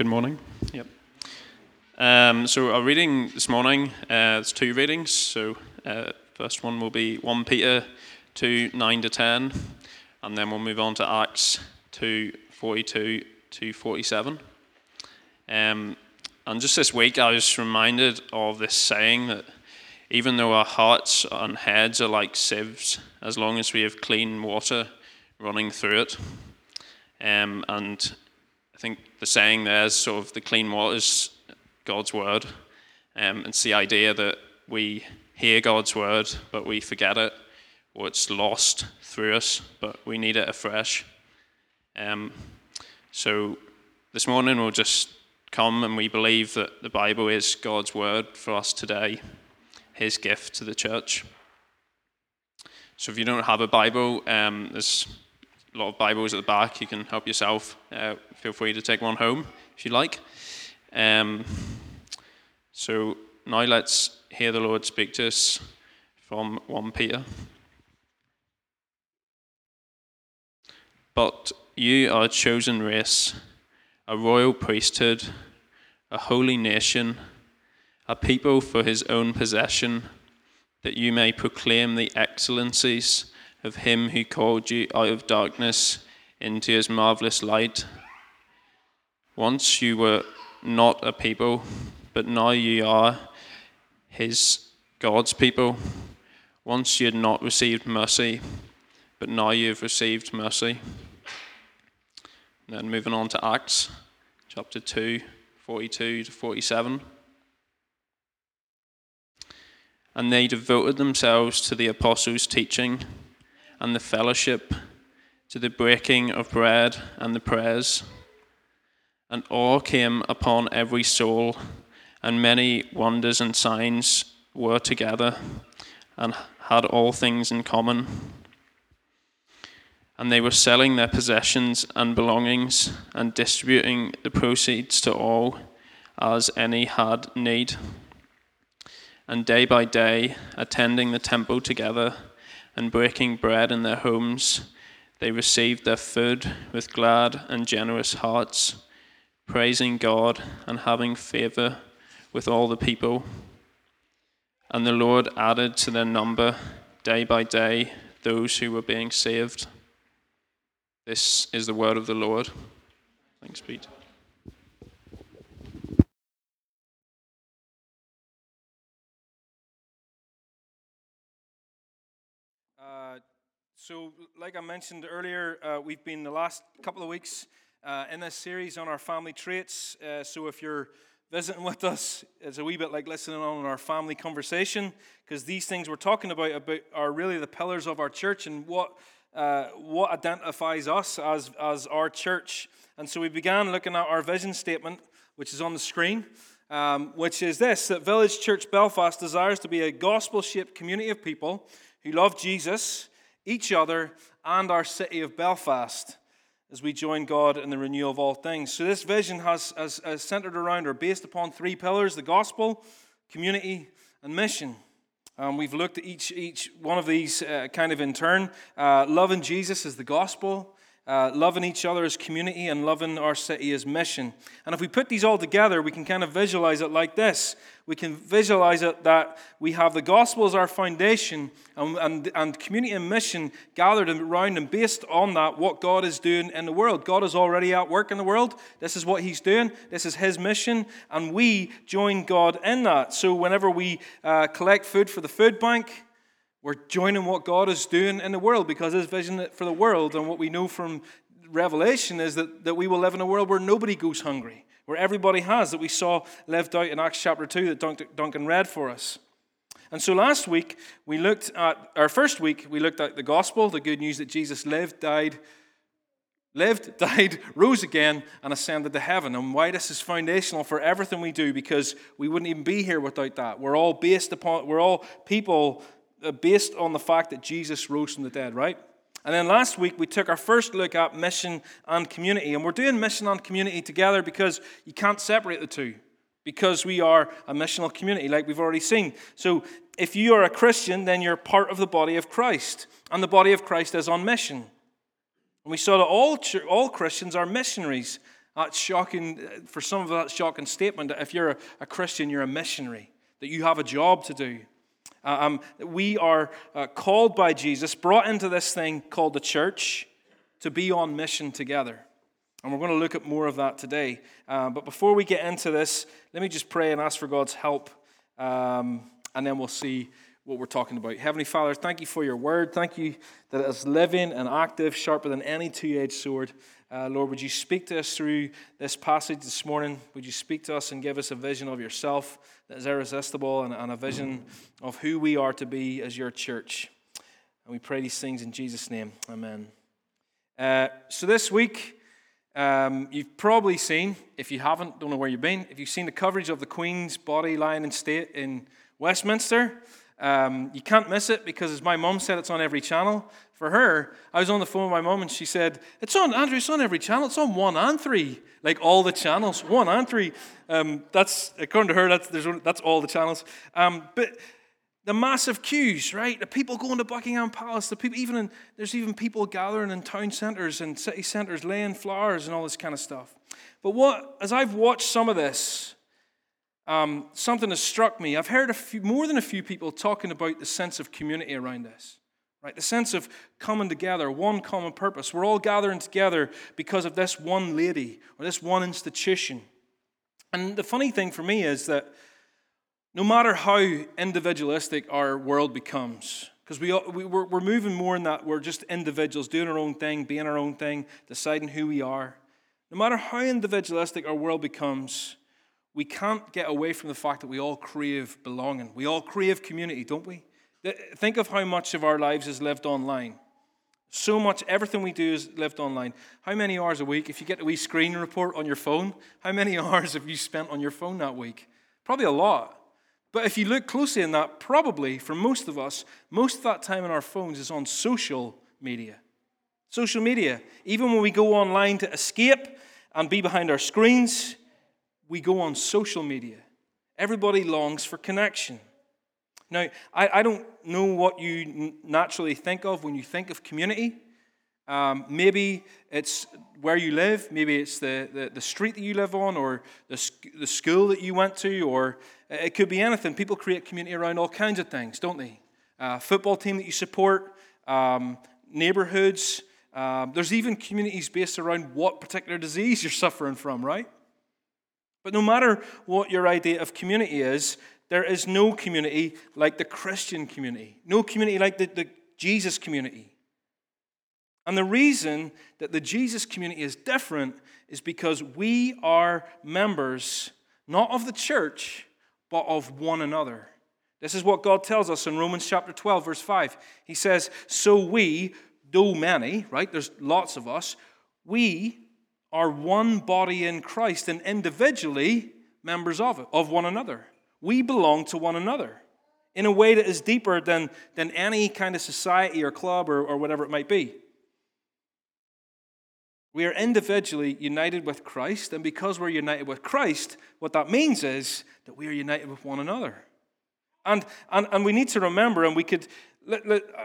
Good morning. Yep. So our reading this morning, it's two readings. So first one will be 1 Peter 2, 9 to 10, and then we'll move on to Acts 2, 42 to 47. And just this week I was reminded of this saying that even though our hearts and heads are like sieves, as long as we have clean water running through it. And I think the saying there is sort of the clean water is God's word. It's the idea that we hear God's word, but we forget it, or it's lost through us, but we need it afresh. So this morning we'll just come and we believe that the Bible is God's word for us today, his gift to the church. So if you don't have a Bible, there's a lot of Bibles at the back. You can help yourself. Feel free to take one home if you like. So now let's hear the Lord speak to us from 1 Peter. But you are a chosen race, a royal priesthood, a holy nation, a people for his own possession, that you may proclaim the excellencies of him who called you out of darkness into his marvelous light. Once you were not a people, but now you are his God's people. Once you had not received mercy, but now you have received mercy. And then moving on to Acts chapter 2, 42 to 47. And they devoted themselves to the apostles' teaching and the fellowship, to the breaking of bread and the prayers. And awe came upon every soul, and many wonders and signs were together, and had all things in common. And they were selling their possessions and belongings, and distributing the proceeds to all, as any had need. And day by day, attending the temple together, and breaking bread in their homes, they received their food with glad and generous hearts, praising God and having favor with all the people. And the Lord added to their number day by day those who were being saved. This is the word of the Lord. Thanks be to God. So, like I mentioned earlier, we've been the last couple of weeks in this series on our family traits. So if you're visiting with us, it's a wee bit like listening on in our family conversation, because these things we're talking about are really the pillars of our church and what identifies us as our church. And so we began looking at our vision statement, which is on the screen, which is this, that Village Church Belfast desires to be a gospel-shaped community of people who love Jesus, each other, and our city of Belfast, as we join God in the renewal of all things. So this vision has centered around or based upon three pillars: the gospel, community, and mission. We've looked at each one of these kind of in turn. Loving Jesus is the gospel, loving each other is community, and loving our city is mission. And if we put these all together, we can kind of visualize it like this. We can visualize it that we have the gospel as our foundation, and community and mission gathered around, and based on that, what God is doing in the world. God is already at work in the world. This is what he's doing. This is his mission, and we join God in that. So whenever we collect food for the food bank, we're joining what God is doing in the world, because his vision for the world and what we know from Revelation is that we will live in a world where nobody goes hungry, where everybody has, that we saw lived out in Acts chapter 2 that Duncan read for us. And so last week, our first week, we looked at the gospel, the good news that Jesus lived, died, rose again, and ascended to heaven. And why this is foundational for everything we do, because we wouldn't even be here without that. We're all people based on the fact that Jesus rose from the dead, right? And then last week, we took our first look at mission and community. And we're doing mission and community together because you can't separate the two, because we are a missional community, like we've already seen. So if you are a Christian, then you're part of the body of Christ. And the body of Christ is on mission. And we saw that all Christians are missionaries. That's shocking. For some of that shocking statement that if you're a Christian, you're a missionary, that you have a job to do. We are called by Jesus, brought into this thing called the church, to be on mission together. And we're going to look at more of that today. But before we get into this, let me just pray and ask for God's help, and then we'll see what we're talking about. Heavenly Father, thank you for your word. Thank you that it is living and active, sharper than any two-edged sword. Lord, would you speak to us through this passage this morning? Would you speak to us and give us a vision of yourself that is irresistible, and a vision of who we are to be as your church? And we pray these things in Jesus' name. Amen. So this week, you've probably seen, if you haven't, don't know where you've been, if you've seen the coverage of the Queen's body lying in state in Westminster, you can't miss it, because as my mum said, it's on every channel. For her, I was on the phone with my mum and she said, it's on, Andrew, it's on every channel, it's on 1 and 3, like all the channels, 1 and 3. That's, according to her, that's all the channels. But the massive queues, right? The people going to Buckingham Palace, the people, there's even people gathering in town centres and city centres, laying flowers and all this kind of stuff. But as I've watched some of this, something has struck me. I've heard more than a few people talking about the sense of community around this, right? The sense of coming together, one common purpose. We're all gathering together because of this one lady or this one institution. And the funny thing for me is that no matter how individualistic our world becomes, because we're moving more in that we're just individuals doing our own thing, being our own thing, deciding who we are. No matter how individualistic our world becomes, we can't get away from the fact that we all crave belonging. We all crave community, don't we? Think of how much of our lives is lived online. So much, everything we do is lived online. How many hours a week, if you get a wee screen report on your phone, how many hours have you spent on your phone that week? Probably a lot. But if you look closely in that, probably for most of us, most of that time on our phones is on social media. Social media. Even when we go online to escape and be behind our screens, we go on social media. Everybody longs for connection. Now, I don't know what you naturally think of when you think of community. Maybe it's where you live, maybe it's the street that you live on, or the school that you went to, or it could be anything. People create community around all kinds of things, don't they? Football team that you support, neighborhoods. There's even communities based around what particular disease you're suffering from, right? But no matter what your idea of community is, there is no community like the Christian community, no community like the Jesus community. And the reason that the Jesus community is different is because we are members, not of the church, but of one another. This is what God tells us in Romans chapter 12, verse 5. He says, so we, though many, right, there's lots of us, we are one body in Christ and individually members of it, of one another. We belong to one another in a way that is deeper than any kind of society or club or whatever it might be. We are individually united with Christ, and because we're united with Christ, what that means is that we are united with one another. And we need to remember, and we could,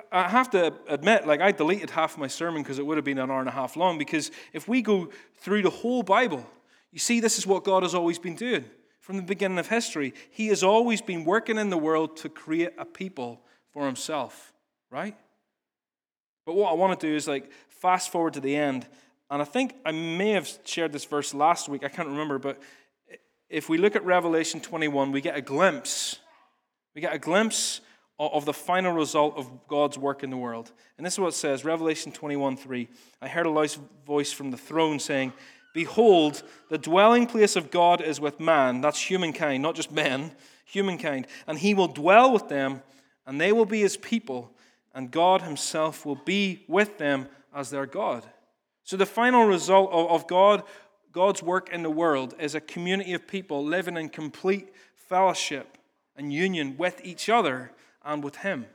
I have to admit, like I deleted half my sermon because it would have been an hour and a half long, because if we go through the whole Bible, you see this is what God has always been doing. From the beginning of history, he has always been working in the world to create a people for himself, right? But what I want to do is like fast forward to the end. And I think I may have shared this verse last week. I can't remember. But if we look at Revelation 21, we get a glimpse. We get a glimpse of the final result of God's work in the world. And this is what it says, Revelation 21:3. I heard a loud voice from the throne saying, behold, the dwelling place of God is with man. That's humankind, not just men. Humankind. And he will dwell with them, and they will be his people. And God himself will be with them as their God. So the final result of God's work in the world is a community of people living in complete fellowship and union with each other and with him.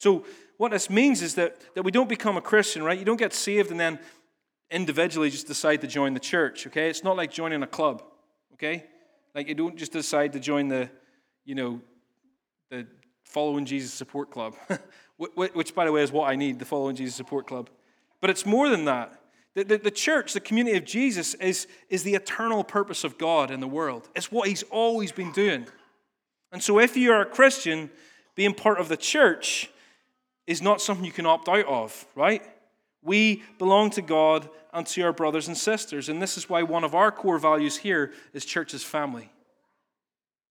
So what this means is that we don't become a Christian, right? You don't get saved and then individually just decide to join the church, okay? It's not like joining a club, okay? Like you don't just decide to join the Following Jesus Support Club, which, by the way, is what I need, the Following Jesus Support Club. But it's more than that. The church, the community of Jesus, is the eternal purpose of God in the world. It's what he's always been doing. And so if you are a Christian, being part of the church is not something you can opt out of, right? We belong to God and to our brothers and sisters. And this is why one of our core values here is church as family.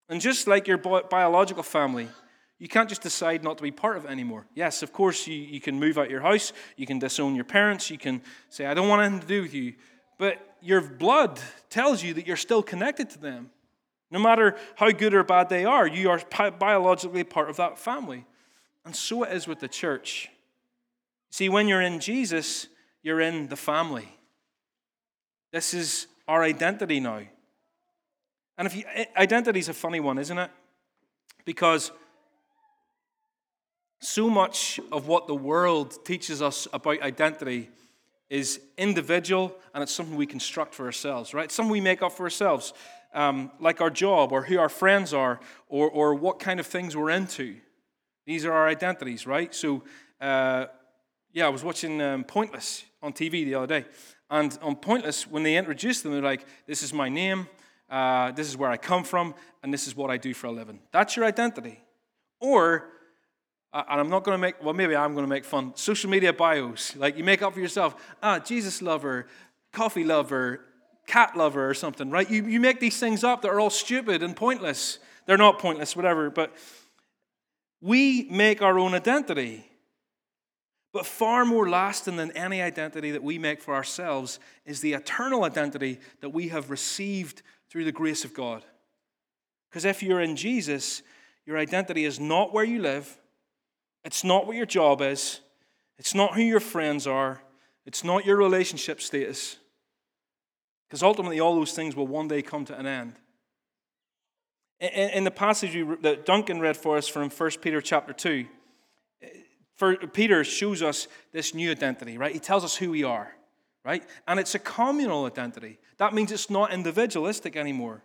And just like your biological family, you can't just decide not to be part of it anymore. Yes, of course, you can move out your house. You can disown your parents. You can say, I don't want anything to do with you. But your blood tells you that you're still connected to them. No matter how good or bad they are, you are biologically part of that family. And so it is with the church. See, when you're in Jesus, you're in the family. This is our identity now. And identity is a funny one, isn't it? Because so much of what the world teaches us about identity is individual, and it's something we construct for ourselves, right? Something we make up for ourselves, like our job, or who our friends are, or what kind of things we're into. These are our identities, right? So, I was watching Pointless on TV the other day. And on Pointless, when they introduced them, they're like, this is my name, this is where I come from, and this is what I do for a living. That's your identity. Or, and I'm not going to make, well, maybe I'm going to make fun, social media bios. Like, you make up for yourself, Jesus lover, coffee lover, cat lover or something, right? You make these things up that are all stupid and pointless. They're not pointless, whatever, but we make our own identity. But far more lasting than any identity that we make for ourselves is the eternal identity that we have received through the grace of God. Because if you're in Jesus, your identity is not where you live. It's not what your job is. It's not who your friends are. It's not your relationship status. Because ultimately, all those things will one day come to an end. In the passage that Duncan read for us from 1 Peter chapter 2, Peter shows us this new identity, right? He tells us who we are, right? And it's a communal identity. That means it's not individualistic anymore.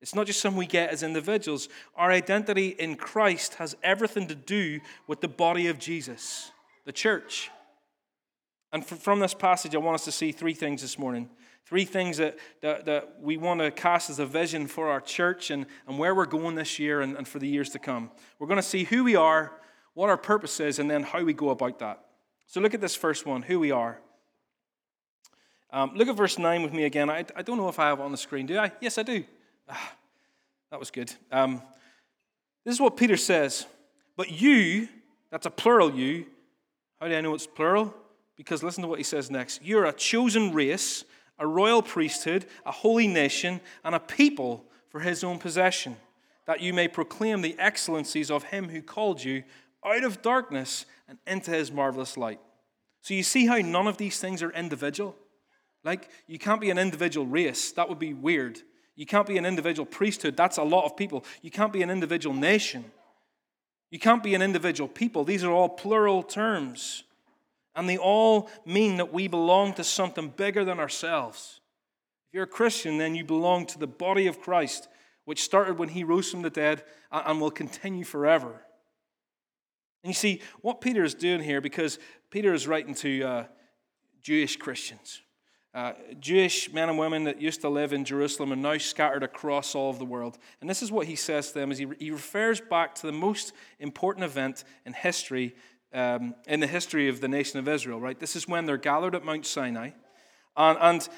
It's not just something we get as individuals. Our identity in Christ has everything to do with the body of Jesus, the church. And from this passage, I want us to see three things this morning. Three things that we want to cast as a vision for our church and where we're going this year and for the years to come. We're going to see who we are, what our purpose is, and then how we go about that. So look at this first one, who we are. Look at verse 9 with me again. I don't know if I have it on the screen, do I? Yes, I do. That was good. This is what Peter says. But you, that's a plural you. How do I know it's plural? Because listen to what he says next. You're a chosen race, a royal priesthood, a holy nation, and a people for his own possession, that you may proclaim the excellencies of him who called you out of darkness and into his marvelous light. So you see how none of these things are individual? Like, you can't be an individual race. That would be weird. You can't be an individual priesthood. That's a lot of people. You can't be an individual nation. You can't be an individual people. These are all plural terms. And they all mean that we belong to something bigger than ourselves. If you're a Christian, then you belong to the body of Christ, which started when he rose from the dead and will continue forever. And you see, what Peter is doing here, because Peter is writing to Jewish Christians, Jewish men and women that used to live in Jerusalem and now scattered across all of the world. And this is what he says to them as he refers back to the most important event in history, in the history of the nation of Israel, right? This is when they're gathered at Mount Sinai. And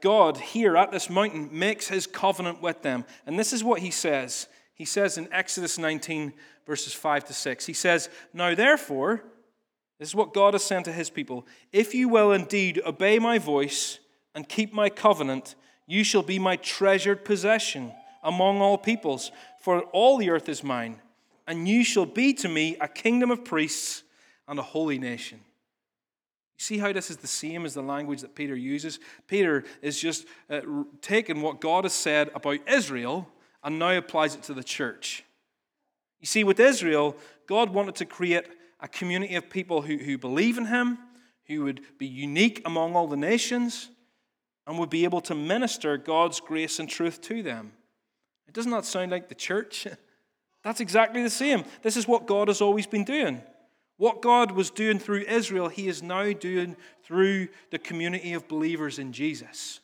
God here at this mountain makes his covenant with them. And this is what he says. He says in Exodus 19, verses 5 to 6, he says, Now therefore, this is what God has sent to his people, if you will indeed obey my voice and keep my covenant, you shall be my treasured possession among all peoples, for all the earth is mine, and you shall be to me a kingdom of priests and a holy nation. You see how this is the same as the language that Peter uses? Peter is just taking what God has said about Israel and now applies it to the church. You see, with Israel, God wanted to create a community of people who believe in him, who would be unique among all the nations, and would be able to minister God's grace and truth to them. Doesn't that sound like the church? That's exactly the same. This is what God has always been doing. What God was doing through Israel, he is now doing through the community of believers in Jesus.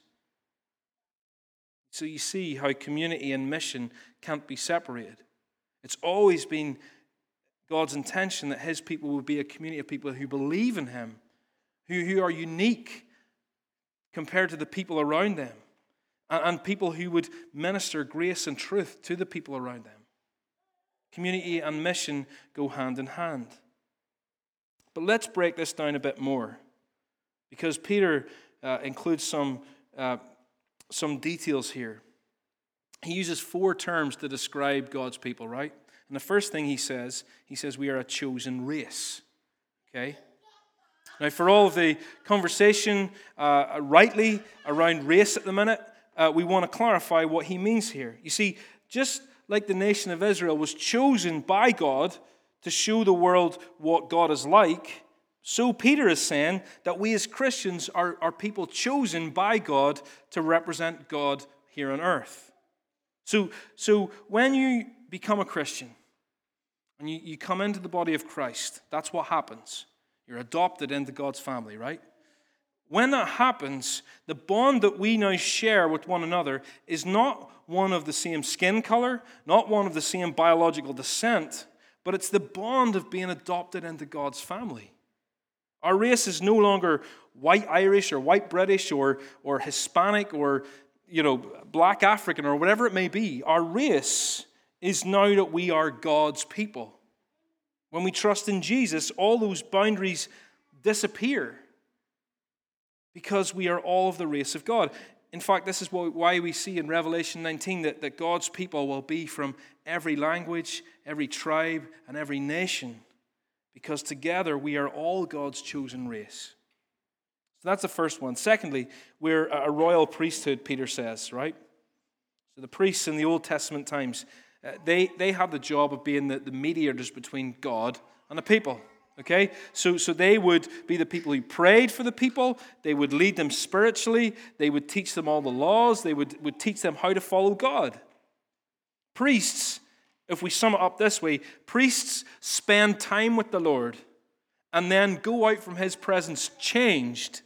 So you see how community and mission can't be separated. It's always been God's intention that his people will be a community of people who believe in him, who are unique compared to the people around them, and people who would minister grace and truth to the people around them. Community and mission go hand in hand. But let's break this down a bit more, because Peter includes some details here. He uses four terms to describe God's people, right? And the first thing he says, we are a chosen race, okay? Now, for all of the conversation rightly around race at the minute, we want to clarify what he means here. You see, just like the nation of Israel was chosen by God to show the world what God is like, so Peter is saying that we as Christians are people chosen by God to represent God here on earth. So when you become a Christian and you come into the body of Christ, that's what happens. You're adopted into God's family, right? When that happens, the bond that we now share with one another is not one of the same skin color, not one of the same biological descent, but it's the bond of being adopted into God's family. Our race is no longer white Irish or white British or Hispanic or, black African or whatever it may be. Our race is now that we are God's people. When we trust in Jesus, all those boundaries disappear because we are all of the race of God. In fact, this is why we see in Revelation 19 that God's people will be from every language, every tribe, and every nation, because together we are all God's chosen race. So that's the first one. Secondly, we're a royal priesthood, Peter says, right? So the priests in the Old Testament times, they had the job of being the mediators between God and the people. Okay, so they would be the people who prayed for the people. They would lead them spiritually. They would teach them all the laws. They would teach them how to follow God. Priests, if we sum it up this way, priests spend time with the Lord and then go out from his presence changed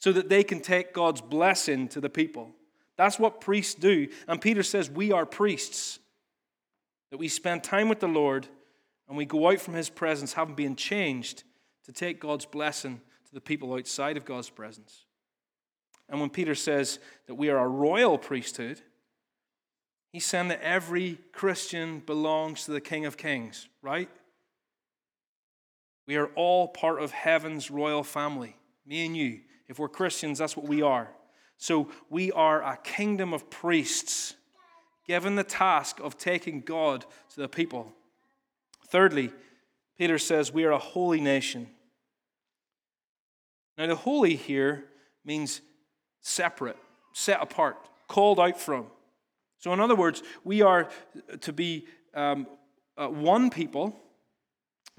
so that they can take God's blessing to the people. That's what priests do. And Peter says we are priests, that we spend time with the Lord and we go out from his presence, having been changed, to take God's blessing to the people outside of God's presence. And when Peter says that we are a royal priesthood, he's saying that every Christian belongs to the King of Kings, right? We are all part of heaven's royal family, me and you. If we're Christians, that's what we are. So we are a kingdom of priests, given the task of taking God to the people. Thirdly, Peter says we are a holy nation. Now, the holy here means separate, set apart, called out from. So, in other words, we are to be one people,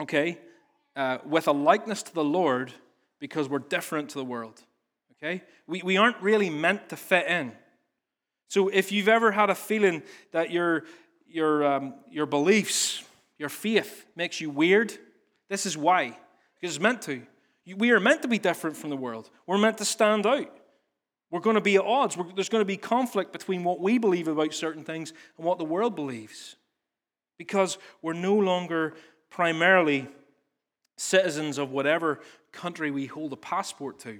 with a likeness to the Lord, because we're different to the world, okay? We aren't really meant to fit in. So, if you've ever had a feeling that your beliefs, your faith makes you weird, this is why. Because it's meant to. We are meant to be different from the world. We're meant to stand out. We're going to be at odds. There's going to be conflict between what we believe about certain things and what the world believes, because we're no longer primarily citizens of whatever country we hold a passport to.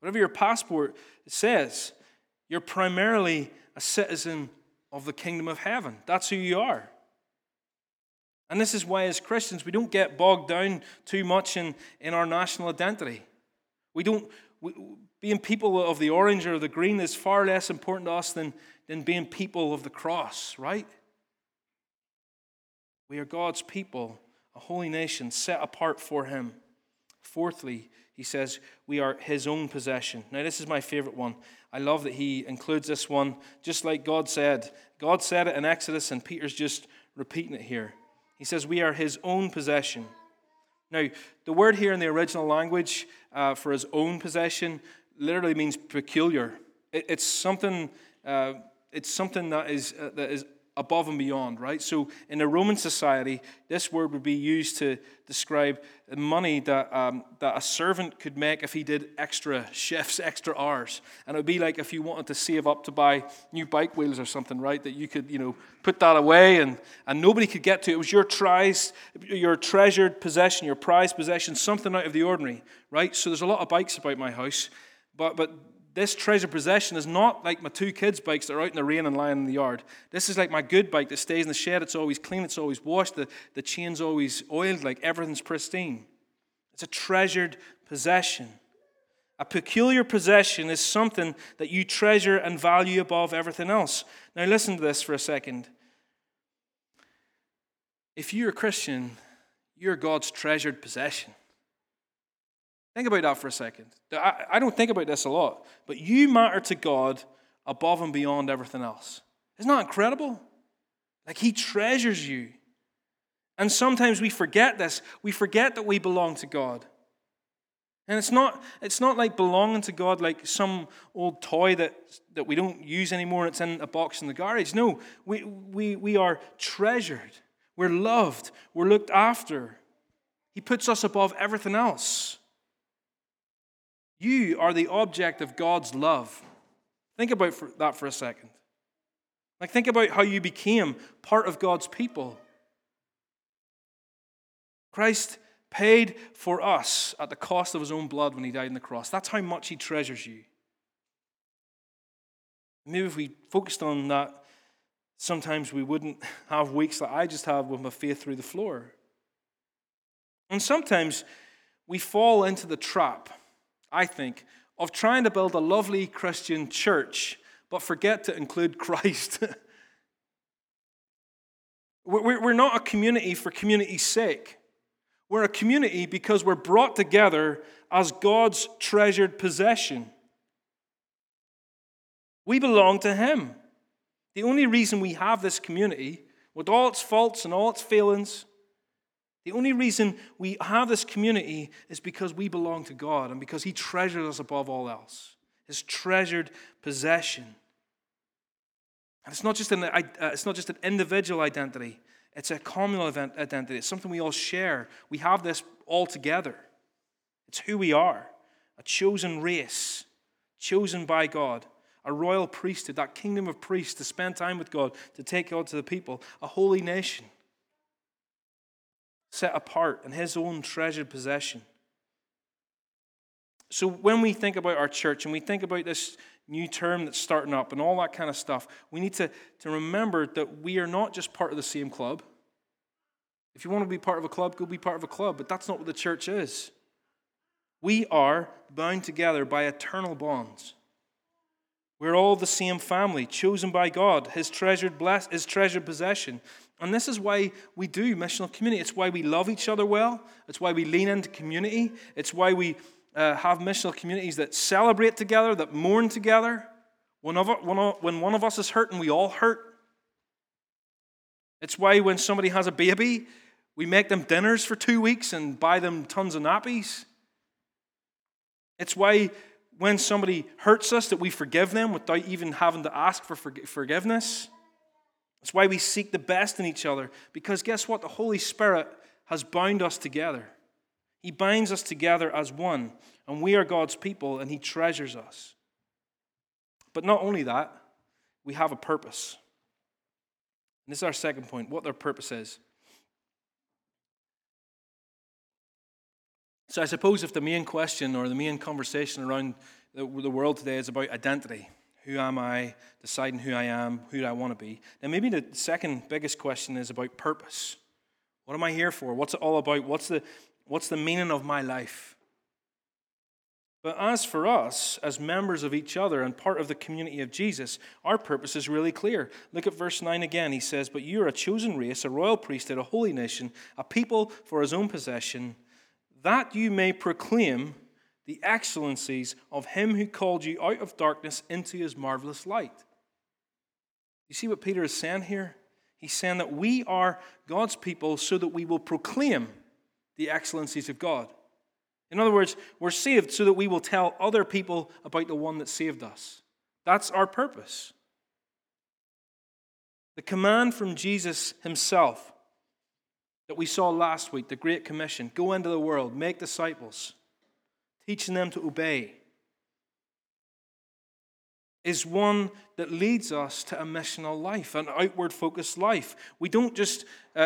Whatever your passport says, you're primarily a citizen of the kingdom of heaven. That's who you are. And this is why, as Christians, we don't get bogged down too much in our national identity. Being people of the orange or the green is far less important to us than being people of the cross, right? We are God's people, a holy nation set apart for him. Fourthly, he says we are his own possession. Now, this is my favorite one. I love that he includes this one, just like God said. God said it in Exodus, and Peter's just repeating it here. He says we are his own possession. Now, the word here in the original language for his own possession literally means peculiar. It's something that is above and beyond, right? So in a Roman society, this word would be used to describe the money that a servant could make if he did extra shifts, extra hours. And it would be like if you wanted to save up to buy new bike wheels or something, right? That you could, put that away and nobody could get to it. It was your treasured possession, your prized possession, something out of the ordinary, right? So there's a lot of bikes about my house, but this treasure possession is not like my two kids' bikes that are out in the rain and lying in the yard. This is like my good bike that stays in the shed. It's always clean. It's always washed. The chain's always oiled. Like everything's pristine. It's a treasured possession. A peculiar possession is something that you treasure and value above everything else. Now listen to this for a second. If you're a Christian, you're God's treasured possession. Think about that for a second. I don't think about this a lot, but you matter to God above and beyond everything else. Isn't that incredible? Like He treasures you. And sometimes we forget this. We forget that we belong to God. And it's not like belonging to God like some old toy that we don't use anymore and it's in a box in the garage. No, we are treasured. We're loved. We're looked after. He puts us above everything else. You are the object of God's love. Think about that for a second. Like, think about how you became part of God's people. Christ paid for us at the cost of His own blood when He died on the cross. That's how much He treasures you. Maybe if we focused on that, sometimes we wouldn't have weeks like I just have with my faith through the floor. And sometimes we fall into the trap, I think, of trying to build a lovely Christian church, but forget to include Christ. We're not a community for community's sake. We're a community because we're brought together as God's treasured possession. We belong to Him. The only reason we have this community, with all its faults and all its failings, the only reason we have this community is because we belong to God and because He treasures us above all else. His treasured possession. And it's not just an individual identity. It's a communal identity. It's something we all share. We have this all together. It's who we are. A chosen race, chosen by God. A royal priesthood, that kingdom of priests to spend time with God, to take God to the people. A holy nation. Set apart in His own treasured possession. So when we think about our church and we think about this new term that's starting up and all that kind of stuff, we need to remember that we are not just part of the same club. If you want to be part of a club, go be part of a club, but that's not what the church is. We are bound together by eternal bonds. We're all the same family, chosen by God, His treasured possession. And this is why we do missional community. It's why we love each other well. It's why we lean into community. It's why we have missional communities that celebrate together, that mourn together. When one of us is hurting, we all hurt. It's why when somebody has a baby, we make them dinners for 2 weeks and buy them tons of nappies. It's why when somebody hurts us, that we forgive them without even having to ask for forgiveness. It's why we seek the best in each other. Because guess what? The Holy Spirit has bound us together. He binds us together as one. And we are God's people and He treasures us. But not only that, we have a purpose. And this is our second point, what their purpose is. So I suppose if the main question or the main conversation around the world today is about identity, who am I, deciding who I am, who do I want to be, then maybe the second biggest question is about purpose. What am I here for? What's it all about? What's the meaning of my life? But as for us, as members of each other and part of the community of Jesus, our purpose is really clear. Look at verse 9 again. He says, "But you are a chosen race, a royal priesthood, a holy nation, a people for His own possession, that you may proclaim the excellencies of Him who called you out of darkness into His marvelous light." You see what Peter is saying here? He's saying that we are God's people so that we will proclaim the excellencies of God. In other words, we're saved so that we will tell other people about the one that saved us. That's our purpose. The command from Jesus himself that we saw last week, the Great Commission, go into the world, make disciples, teaching them to obey, is one that leads us to a missional life, an outward-focused life. We don't just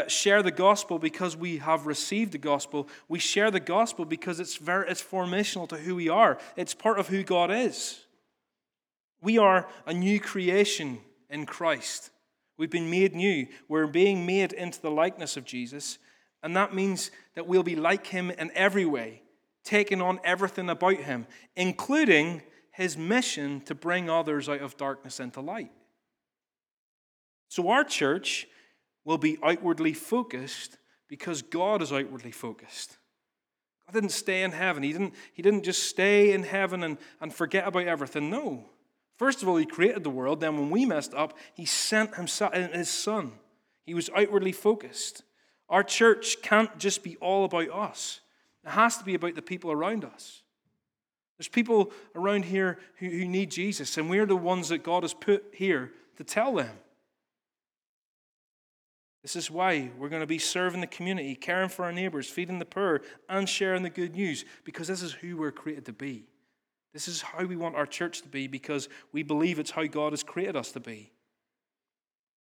share the gospel because we have received the gospel. We share the gospel because it's formational to who we are. It's part of who God is. We are a new creation in Christ. We've been made new. We're being made into the likeness of Jesus, and that means that we'll be like him in every way, taking on everything about him, including his mission to bring others out of darkness into light. So our church will be outwardly focused because God is outwardly focused. God didn't stay in heaven. He didn't just stay in heaven and forget about everything. No. First of all, he created the world. Then when we messed up, he sent himself, his son. He was outwardly focused. Our church can't just be all about us. It has to be about the people around us. There's people around here who need Jesus, and we're the ones that God has put here to tell them. This is why we're going to be serving the community, caring for our neighbors, feeding the poor, and sharing the good news, because this is who we're created to be. This is how we want our church to be, because we believe it's how God has created us to be.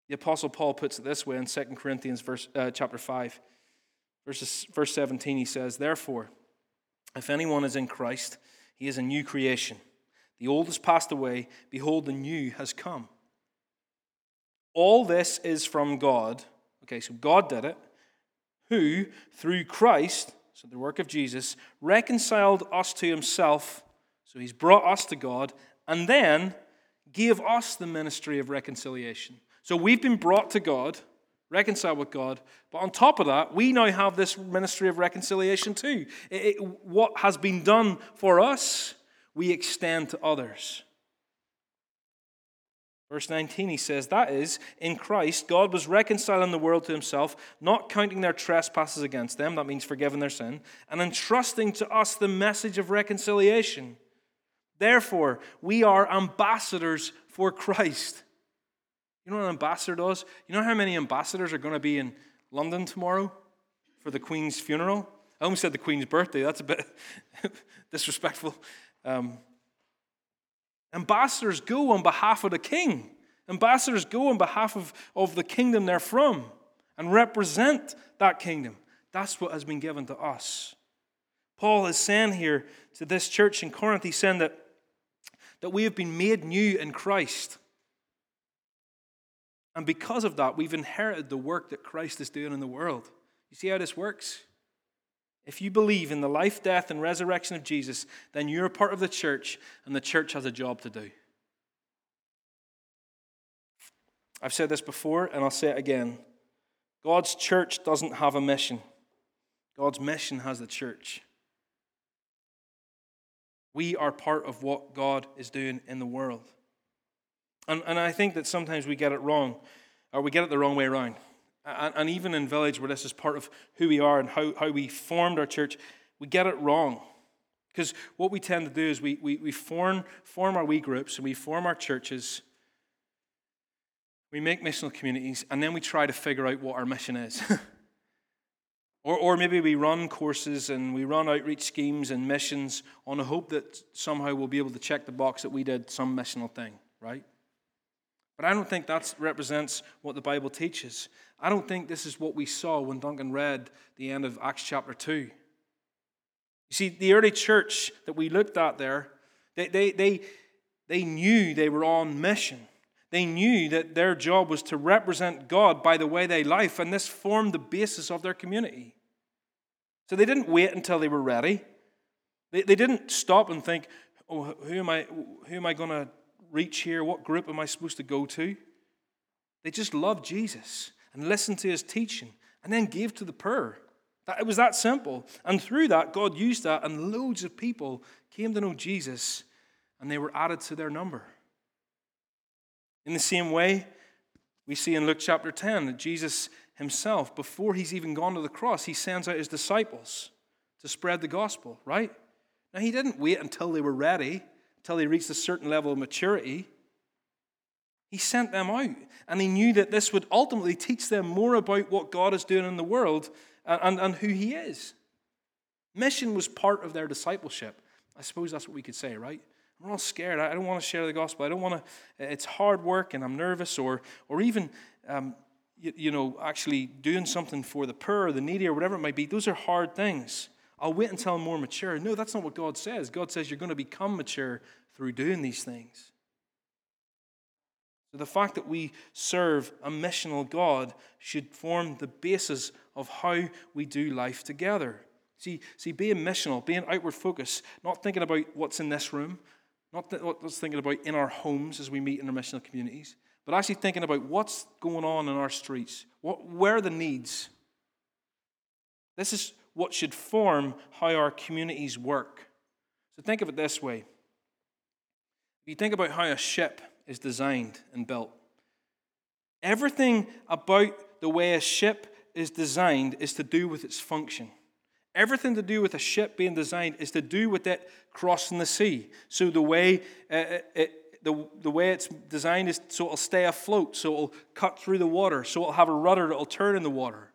The Apostle Paul puts it this way in 2 Corinthians chapter 5, verse 17. He says, "Therefore, if anyone is in Christ, he is a new creation. The old has passed away. Behold, the new has come. All this is from God." Okay, so God did it. "Who, through Christ," so the work of Jesus, "reconciled us to himself." So he's brought us to God, and then gave us the ministry of reconciliation. So we've been brought to God, reconciled with God, but on top of that, we now have this ministry of reconciliation too. What has been done for us, we extend to others. Verse 19, he says, "That is, in Christ, God was reconciling the world to himself, not counting their trespasses against them," that means forgiving their sin, "and entrusting to us the message of reconciliation. Therefore, we are ambassadors for Christ." You know what an ambassador does? You know how many ambassadors are going to be in London tomorrow for the Queen's funeral? I almost said the Queen's birthday. That's a bit disrespectful. Ambassadors go on behalf of the king. Ambassadors go on behalf of the kingdom they're from and represent that kingdom. That's what has been given to us. Paul is saying here to this church in Corinth, he's saying that we have been made new in Christ. And because of that, we've inherited the work that Christ is doing in the world. You see how this works? If you believe in the life, death, and resurrection of Jesus, then you're a part of the church, and the church has a job to do. I've said this before, and I'll say it again. God's church doesn't have a mission. God's mission has the church. We are part of what God is doing in the world. And I think that sometimes we get it wrong, or we get it the wrong way around. And even in Village, where this is part of who we are and how we formed our church, we get it wrong. Because what we tend to do is we form our wee groups, and we form our churches, we make missional communities, and then we try to figure out what our mission is. Or maybe we run courses and we run outreach schemes and missions on a hope that somehow we'll be able to check the box that we did some missional thing, right? But I don't think that represents what the Bible teaches. I don't think this is what we saw when Duncan read the end of Acts chapter 2. You see, the early church that we looked at there, they knew they were on mission. They knew that their job was to represent God by the way they live, and this formed the basis of their community. So they didn't wait until they were ready. They didn't stop and think, "Oh, who am I going to reach here? What group am I supposed to go to?" They just loved Jesus and listened to his teaching and then gave to the poor. It was that simple. And through that, God used that, and loads of people came to know Jesus, and they were added to their number. In the same way, we see in Luke chapter 10 that Jesus himself, before he's even gone to the cross, he sends out his disciples to spread the gospel, right? Now, he didn't wait until they were ready, until they reached a certain level of maturity. He sent them out, and he knew that this would ultimately teach them more about what God is doing in the world and who he is. Mission was part of their discipleship. I suppose that's what we could say, right? We're all scared. I don't want to share the gospel. I don't want to. It's hard work, and I'm nervous, or even actually doing something for the poor or the needy or whatever it might be. Those are hard things. I'll wait until I'm more mature. No, that's not what God says. God says you're going to become mature through doing these things. So the fact that we serve a missional God should form the basis of how we do life together. See, being missional, being outward focused, not thinking about what's in this room, not what's thinking about in our homes as we meet in our missional communities, but actually thinking about what's going on in our streets, where are the needs. This is what should form how our communities work. So think of it this way. If you think about how a ship is designed and built, everything about the way a ship is designed is to do with its function. Everything to do with a ship being designed is to do with it crossing the sea. So the way way it's designed is so it'll stay afloat, so it'll cut through the water, so it'll have a rudder that'll turn in the water.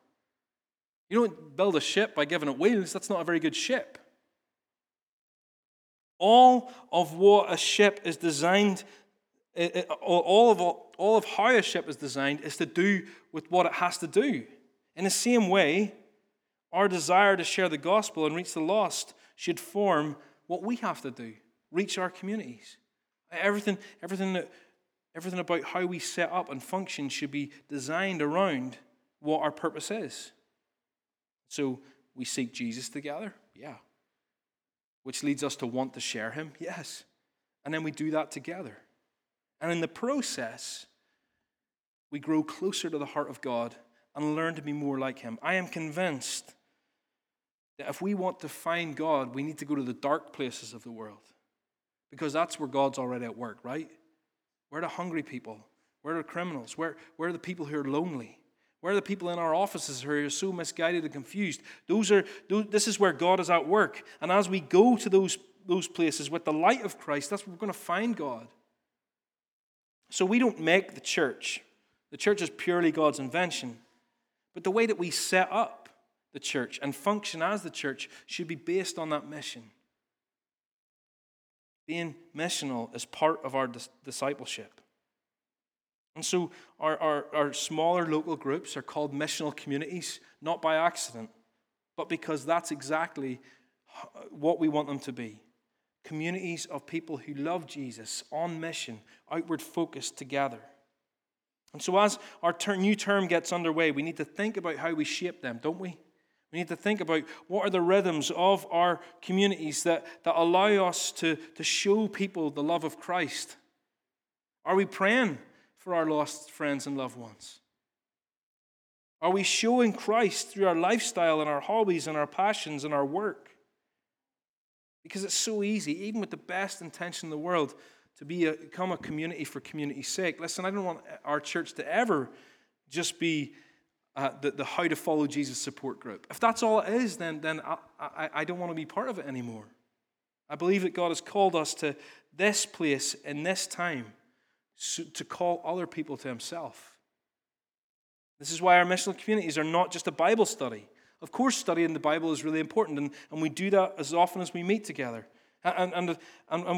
You don't build a ship by giving it wheels. That's not a very good ship. All of what a ship is designed, all of how a ship is designed is to do with what it has to do. In the same way, our desire to share the gospel and reach the lost should form what we have to do, reach our communities. Everything about how we set up and function should be designed around what our purpose is. So we seek Jesus together, yeah. Which leads us to want to share him, yes. And then we do that together. And in the process, we grow closer to the heart of God and learn to be more like him. I am convinced that if we want to find God, we need to go to the dark places of the world, because that's where God's already at work, right? Where are the hungry people? Where are the criminals? Where are the people who are lonely? Where are the people in our offices who are so misguided and confused? This is where God is at work. And as we go to those places with the light of Christ, that's where we're going to find God. So we don't make the church. The church is purely God's invention. But the way that we set up the church and function as the church should be based on that mission. Being missional is part of our discipleship. And so our smaller local groups are called missional communities, not by accident, but because that's exactly what we want them to be. Communities of people who love Jesus, on mission, outward focused together. And so as our new term gets underway, we need to think about how we shape them, don't we? We need to think about what are the rhythms of our communities that allow us to show people the love of Christ. Are we praying for our lost friends and loved ones? Are we showing Christ through our lifestyle and our hobbies and our passions and our work? Because it's so easy, even with the best intention in the world, to become a community for community's sake. Listen, I don't want our church to ever just be the how to follow Jesus support group. If that's all it is, then I don't want to be part of it anymore. I believe that God has called us to this place and this time to call other people to himself. This is why our missional communities are not just a Bible study. Of course, studying the Bible is really important, and we do that as often as we meet together. And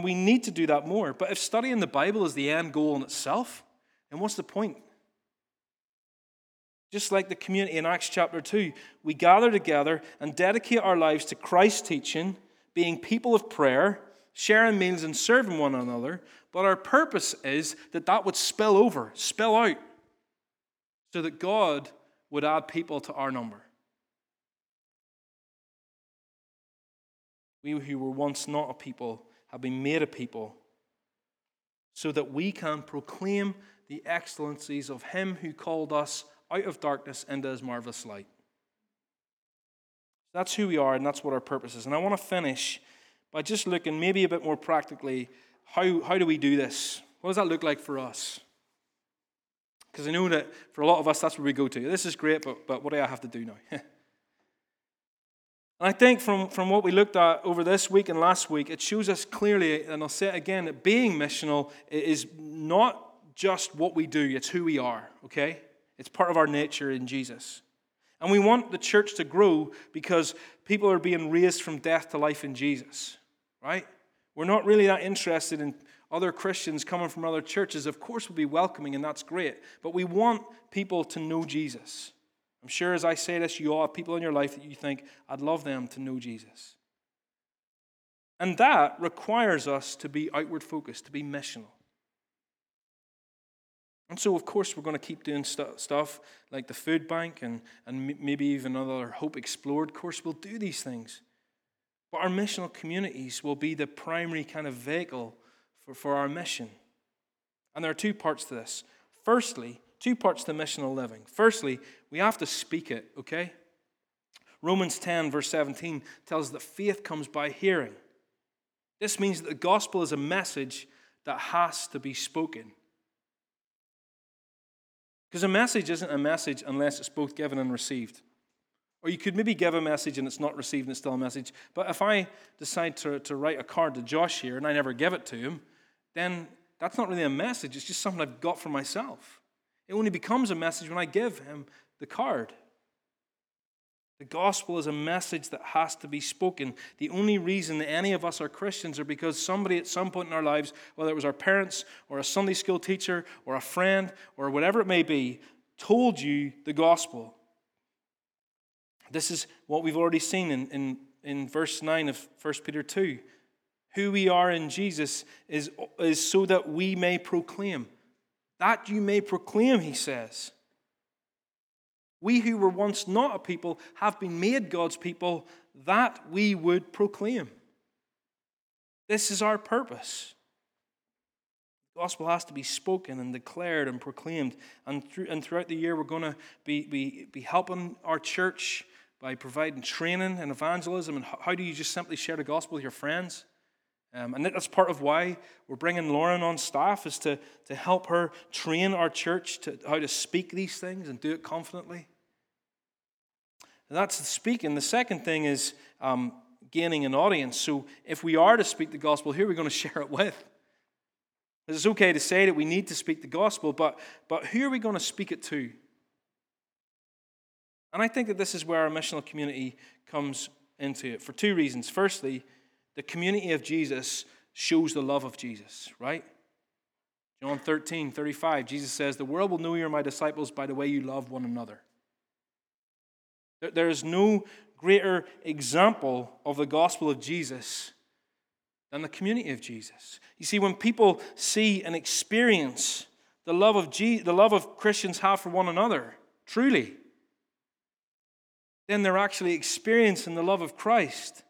we need to do that more. But if studying the Bible is the end goal in itself, then what's the point? Just like the community in Acts chapter 2, we gather together and dedicate our lives to Christ's teaching, being people of prayer, sharing meals and serving one another. But our purpose is that would spill out, so that God would add people to our number. We who were once not a people have been made a people, so that we can proclaim the excellencies of him who called us out of darkness into his marvelous light. That's who we are, and that's what our purpose is. And I want to finish by just looking maybe a bit more practically, how do we do this? What does that look like for us? Because I know that for a lot of us, that's where we go to. This is great, but what do I have to do now? And I think from what we looked at over this week and last week, it shows us clearly, and I'll say it again, that being missional is not just what we do, it's who we are, okay? It's part of our nature in Jesus. And we want the church to grow because people are being raised from death to life in Jesus, right? We're not really that interested in other Christians coming from other churches. Of course, we'll be welcoming, and that's great. But we want people to know Jesus. I'm sure as I say this, you all have people in your life that you think, I'd love them to know Jesus. And that requires us to be outward focused, to be missional. And so, of course, we're going to keep doing stuff like the food bank and maybe even another Hope Explored course. We'll do these things. But our missional communities will be the primary kind of vehicle for our mission. And there are two parts to this. Firstly, two parts to missional living. Firstly, we have to speak it, okay? Romans 10, verse 17 tells us that faith comes by hearing. This means that the gospel is a message that has to be spoken. Because a message isn't a message unless it's both given and received. Or you could maybe give a message and it's not received and it's still a message. But if I decide to write a card to Josh here and I never give it to him, then that's not really a message. It's just something I've got for myself. It only becomes a message when I give him the card. The gospel is a message that has to be spoken. The only reason that any of us are Christians are because somebody at some point in our lives, whether it was our parents or a Sunday school teacher or a friend or whatever it may be, told you the gospel. This is what we've already seen in verse 9 of 1 Peter 2. Who we are in Jesus is so that we may proclaim. That you may proclaim, he says. We who were once not a people have been made God's people that we would proclaim. This is our purpose. The gospel has to be spoken and declared and proclaimed. And throughout the year, we're going to be helping our church by providing training and evangelism. And how do you just simply share the gospel with your friends? And that's part of why we're bringing Lauren on staff, is to help her train our church to how to speak these things and do it confidently. And that's the speaking. The second thing is gaining an audience. So if we are to speak the gospel, who are we going to share it with? It's okay to say that we need to speak the gospel, but who are we going to speak it to? And I think that this is where our missional community comes into it for two reasons. Firstly, the community of Jesus shows the love of Jesus, right? John 13, 35, Jesus says, the world will know you're my disciples by the way you love one another. There is no greater example of the gospel of Jesus than the community of Jesus. You see, when people see and experience the love of Christians have for one another, truly, then they're actually experiencing the love of Christ.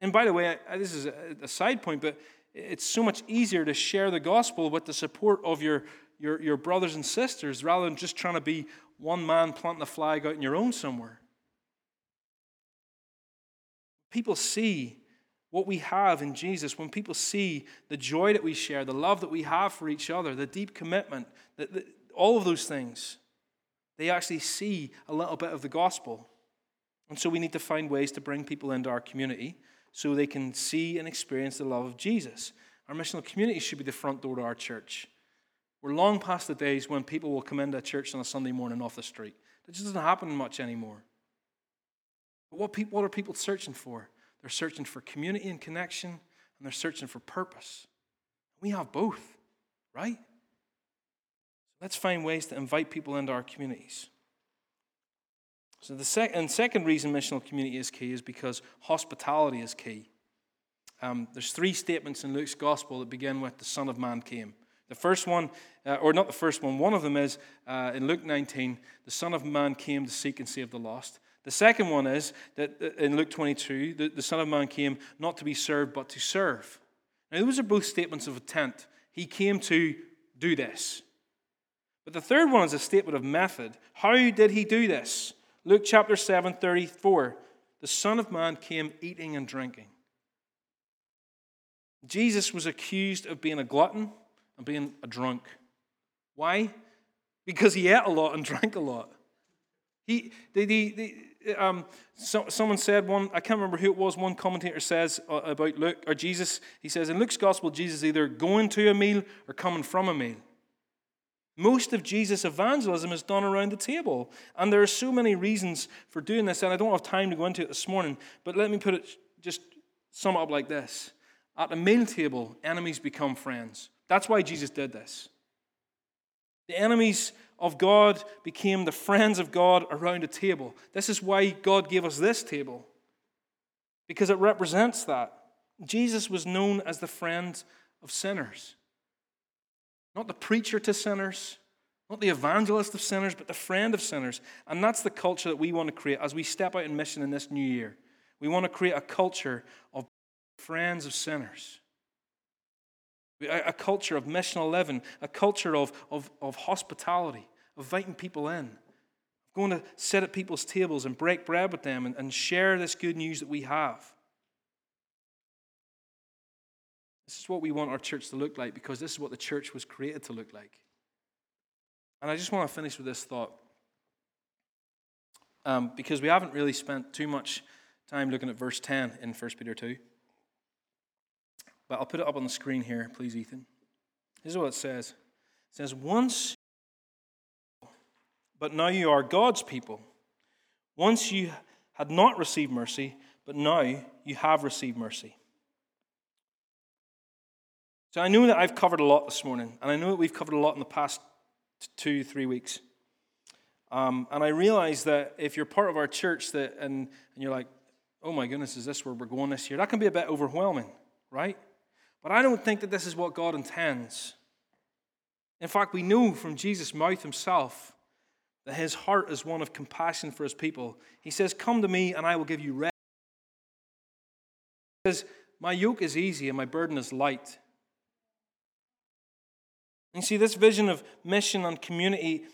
And by the way, this is a side point, but it's so much easier to share the gospel with the support of your brothers and sisters rather than just trying to be one man planting a flag out on your own somewhere. People see what we have in Jesus. When people see the joy that we share, the love that we have for each other, the deep commitment, all of those things, they actually see a little bit of the gospel. And so we need to find ways to bring people into our community so they can see and experience the love of Jesus. Our missional community should be the front door to our church. We're long past the days when people will come into a church on a Sunday morning off the street. That just doesn't happen much anymore. But what are people searching for? They're searching for community and connection, and they're searching for purpose. We have both, right? Let's find ways to invite people into our communities. So the second reason missional community is key is because hospitality is key. There's three statements in Luke's gospel that begin with the Son of Man came. The first one, or not the first one, one of them is in Luke 19, the Son of Man came to seek and save the lost. The second one is that in Luke 22, the Son of Man came not to be served but to serve. Now those are both statements of intent. He came to do this. But the third one is a statement of method. How did he do this? Luke chapter 7, 34, the Son of Man came eating and drinking. Jesus was accused of being a glutton and being a drunk. Why? Because he ate a lot and drank a lot. He, the, the, the, someone said one, I can't remember who it was, one commentator says about Luke or Jesus, he says, in Luke's gospel, Jesus is either going to a meal or coming from a meal. Most of Jesus' evangelism is done around the table. And there are so many reasons for doing this, and I don't have time to go into it this morning, but let me put it, just sum it up like this. At the meal table, enemies become friends. That's why Jesus did this. The enemies of God became the friends of God around a table. This is why God gave us this table, because it represents that. Jesus was known as the friend of sinners. Not the preacher to sinners, not the evangelist of sinners, but the friend of sinners. And that's the culture that we want to create as we step out in mission in this new year. We want to create a culture of friends of sinners. A culture of missional living, a culture of hospitality, of inviting people in, going to sit at people's tables and break bread with them and share this good news that we have. This is what we want our church to look like, because this is what the church was created to look like. And I just want to finish with this thought, because we haven't really spent too much time looking at verse 10 in 1 Peter 2. But I'll put it up on the screen here, please, Ethan. This is what it says. It says, once, but now you are God's people. Once you had not received mercy, but now you have received mercy. So I know that I've covered a lot this morning, and I know that we've covered a lot in the past 2-3 weeks. And I realize that if you're part of our church that and you're like, oh my goodness, is this where we're going this year? That can be a bit overwhelming, right? But I don't think that this is what God intends. In fact, we know from Jesus' mouth himself that his heart is one of compassion for his people. He says, come to me and I will give you rest. He says, my yoke is easy and my burden is light. And you see, this vision of mission and community,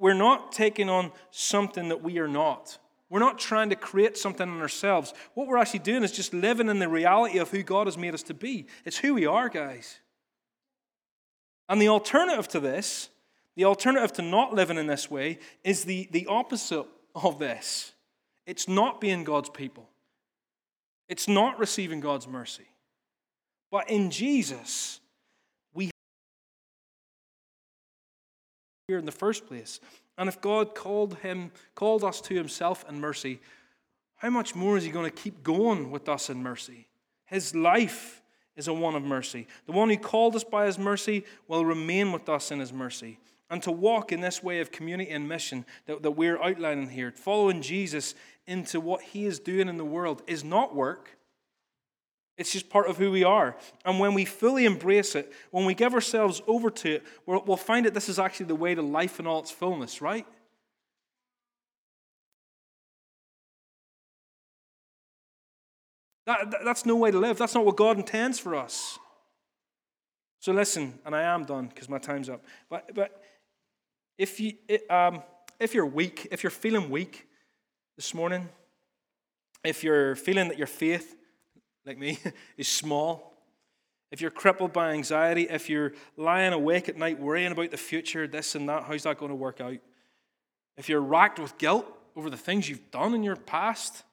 we're not taking on something that we are not. We're not trying to create something in ourselves. What we're actually doing is just living in the reality of who God has made us to be. It's who we are, guys. And the alternative to this, the alternative to not living in this way, is the opposite of this. It's not being God's people. It's not receiving God's mercy. But in Jesus, we have here in the first place. And if God called us to himself in mercy, how much more is he going to keep going with us in mercy? His life is a one of mercy. The one who called us by his mercy will remain with us in his mercy. And to walk in this way of community and mission that we're outlining here, following Jesus into what he is doing in the world is not work. It's just part of who we are. And when we fully embrace it, when we give ourselves over to it, we'll find that this is actually the way to life in all its fullness, right? That's no way to live. That's not what God intends for us. So listen, and I am done because my time's up. But if you're feeling weak this morning, if you're feeling that your faith, like me, is small, if you're crippled by anxiety, if you're lying awake at night worrying about the future, this and that, how's that going to work out? If you're racked with guilt over the things you've done in your past,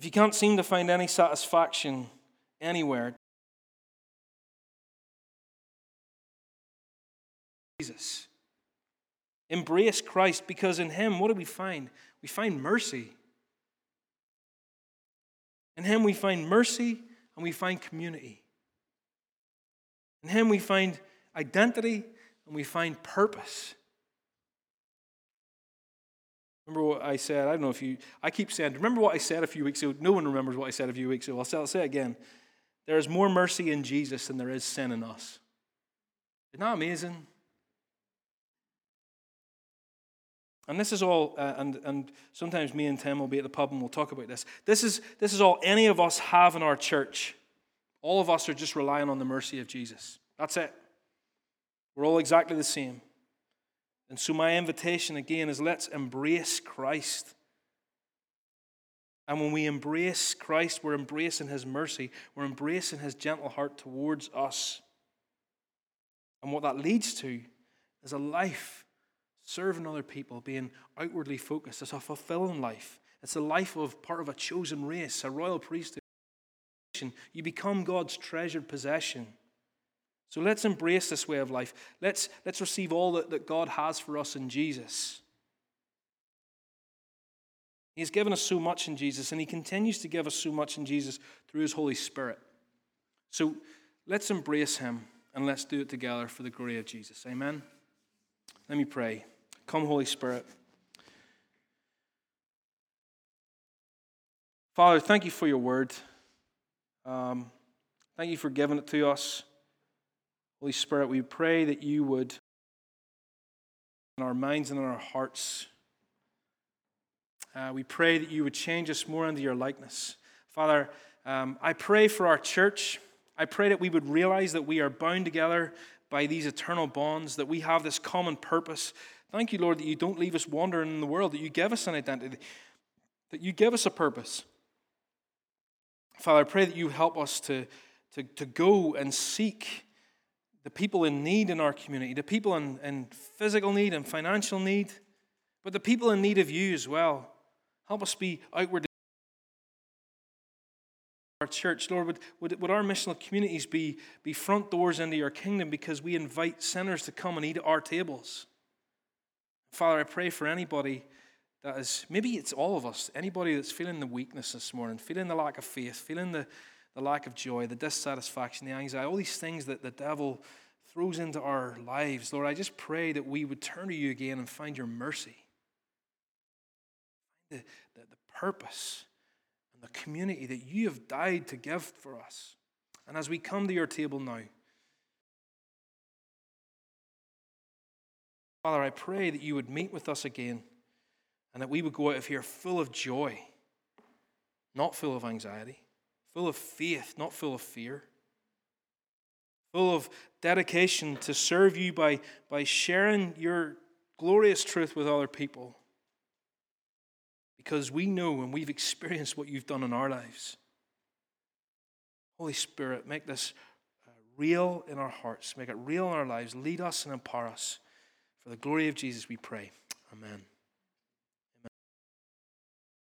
if you can't seem to find any satisfaction anywhere, Jesus. Embrace Christ, because in him, what do we find? We find mercy. In him we find mercy and we find community. In him we find identity and we find purpose. Remember what I said? I don't know if you, I keep saying, remember what I said a few weeks ago? No one remembers what I said a few weeks ago. I'll say it again. There is more mercy in Jesus than there is sin in us. Isn't that amazing? And this is all, and sometimes me and Tim will be at the pub and we'll talk about this. This is all any of us have in our church. All of us are just relying on the mercy of Jesus. That's it. We're all exactly the same. And so my invitation again is, let's embrace Christ. And when we embrace Christ, we're embracing his mercy. We're embracing his gentle heart towards us. And what that leads to is a life serving other people, being outwardly focused. It's a fulfilling life. It's a life of part of a chosen race, a royal priesthood. You become God's treasured possession. So let's embrace this way of life. Let's receive all that God has for us in Jesus. He's given us so much in Jesus, and he continues to give us so much in Jesus through his Holy Spirit. So let's embrace him, and let's do it together for the glory of Jesus. Amen? Let me pray. Come, Holy Spirit. Father, thank you for your word. Thank you for giving it to us. Holy Spirit, we pray that you would, in our minds and in our hearts, we pray that you would change us more into your likeness. Father, I pray for our church. I pray that we would realize that we are bound together by these eternal bonds, that we have this common purpose. Thank you, Lord, that you don't leave us wandering in the world, that you give us an identity, that you give us a purpose. Father, I pray that you help us to go and seek the people in need in our community, the people in physical need and financial need, but the people in need of you as well. Help us be outwardly our church. Lord, would our missional communities be front doors into your kingdom, because we invite sinners to come and eat at our tables. Father, I pray for anybody that is, maybe it's all of us, anybody that's feeling the weakness this morning, feeling the lack of faith, feeling the lack of joy, the dissatisfaction, the anxiety, all these things that the devil throws into our lives. Lord, I just pray that we would turn to you again and find your mercy. The purpose and the community that you have died to give for us. And as we come to your table now, Father, I pray that you would meet with us again, and that we would go out of here full of joy, not full of anxiety, full of faith, not full of fear, full of dedication to serve you by sharing your glorious truth with other people. Because we know and we've experienced what you've done in our lives. Holy Spirit, make this real in our hearts. Make it real in our lives. Lead us and empower us. For the glory of Jesus we pray. Amen.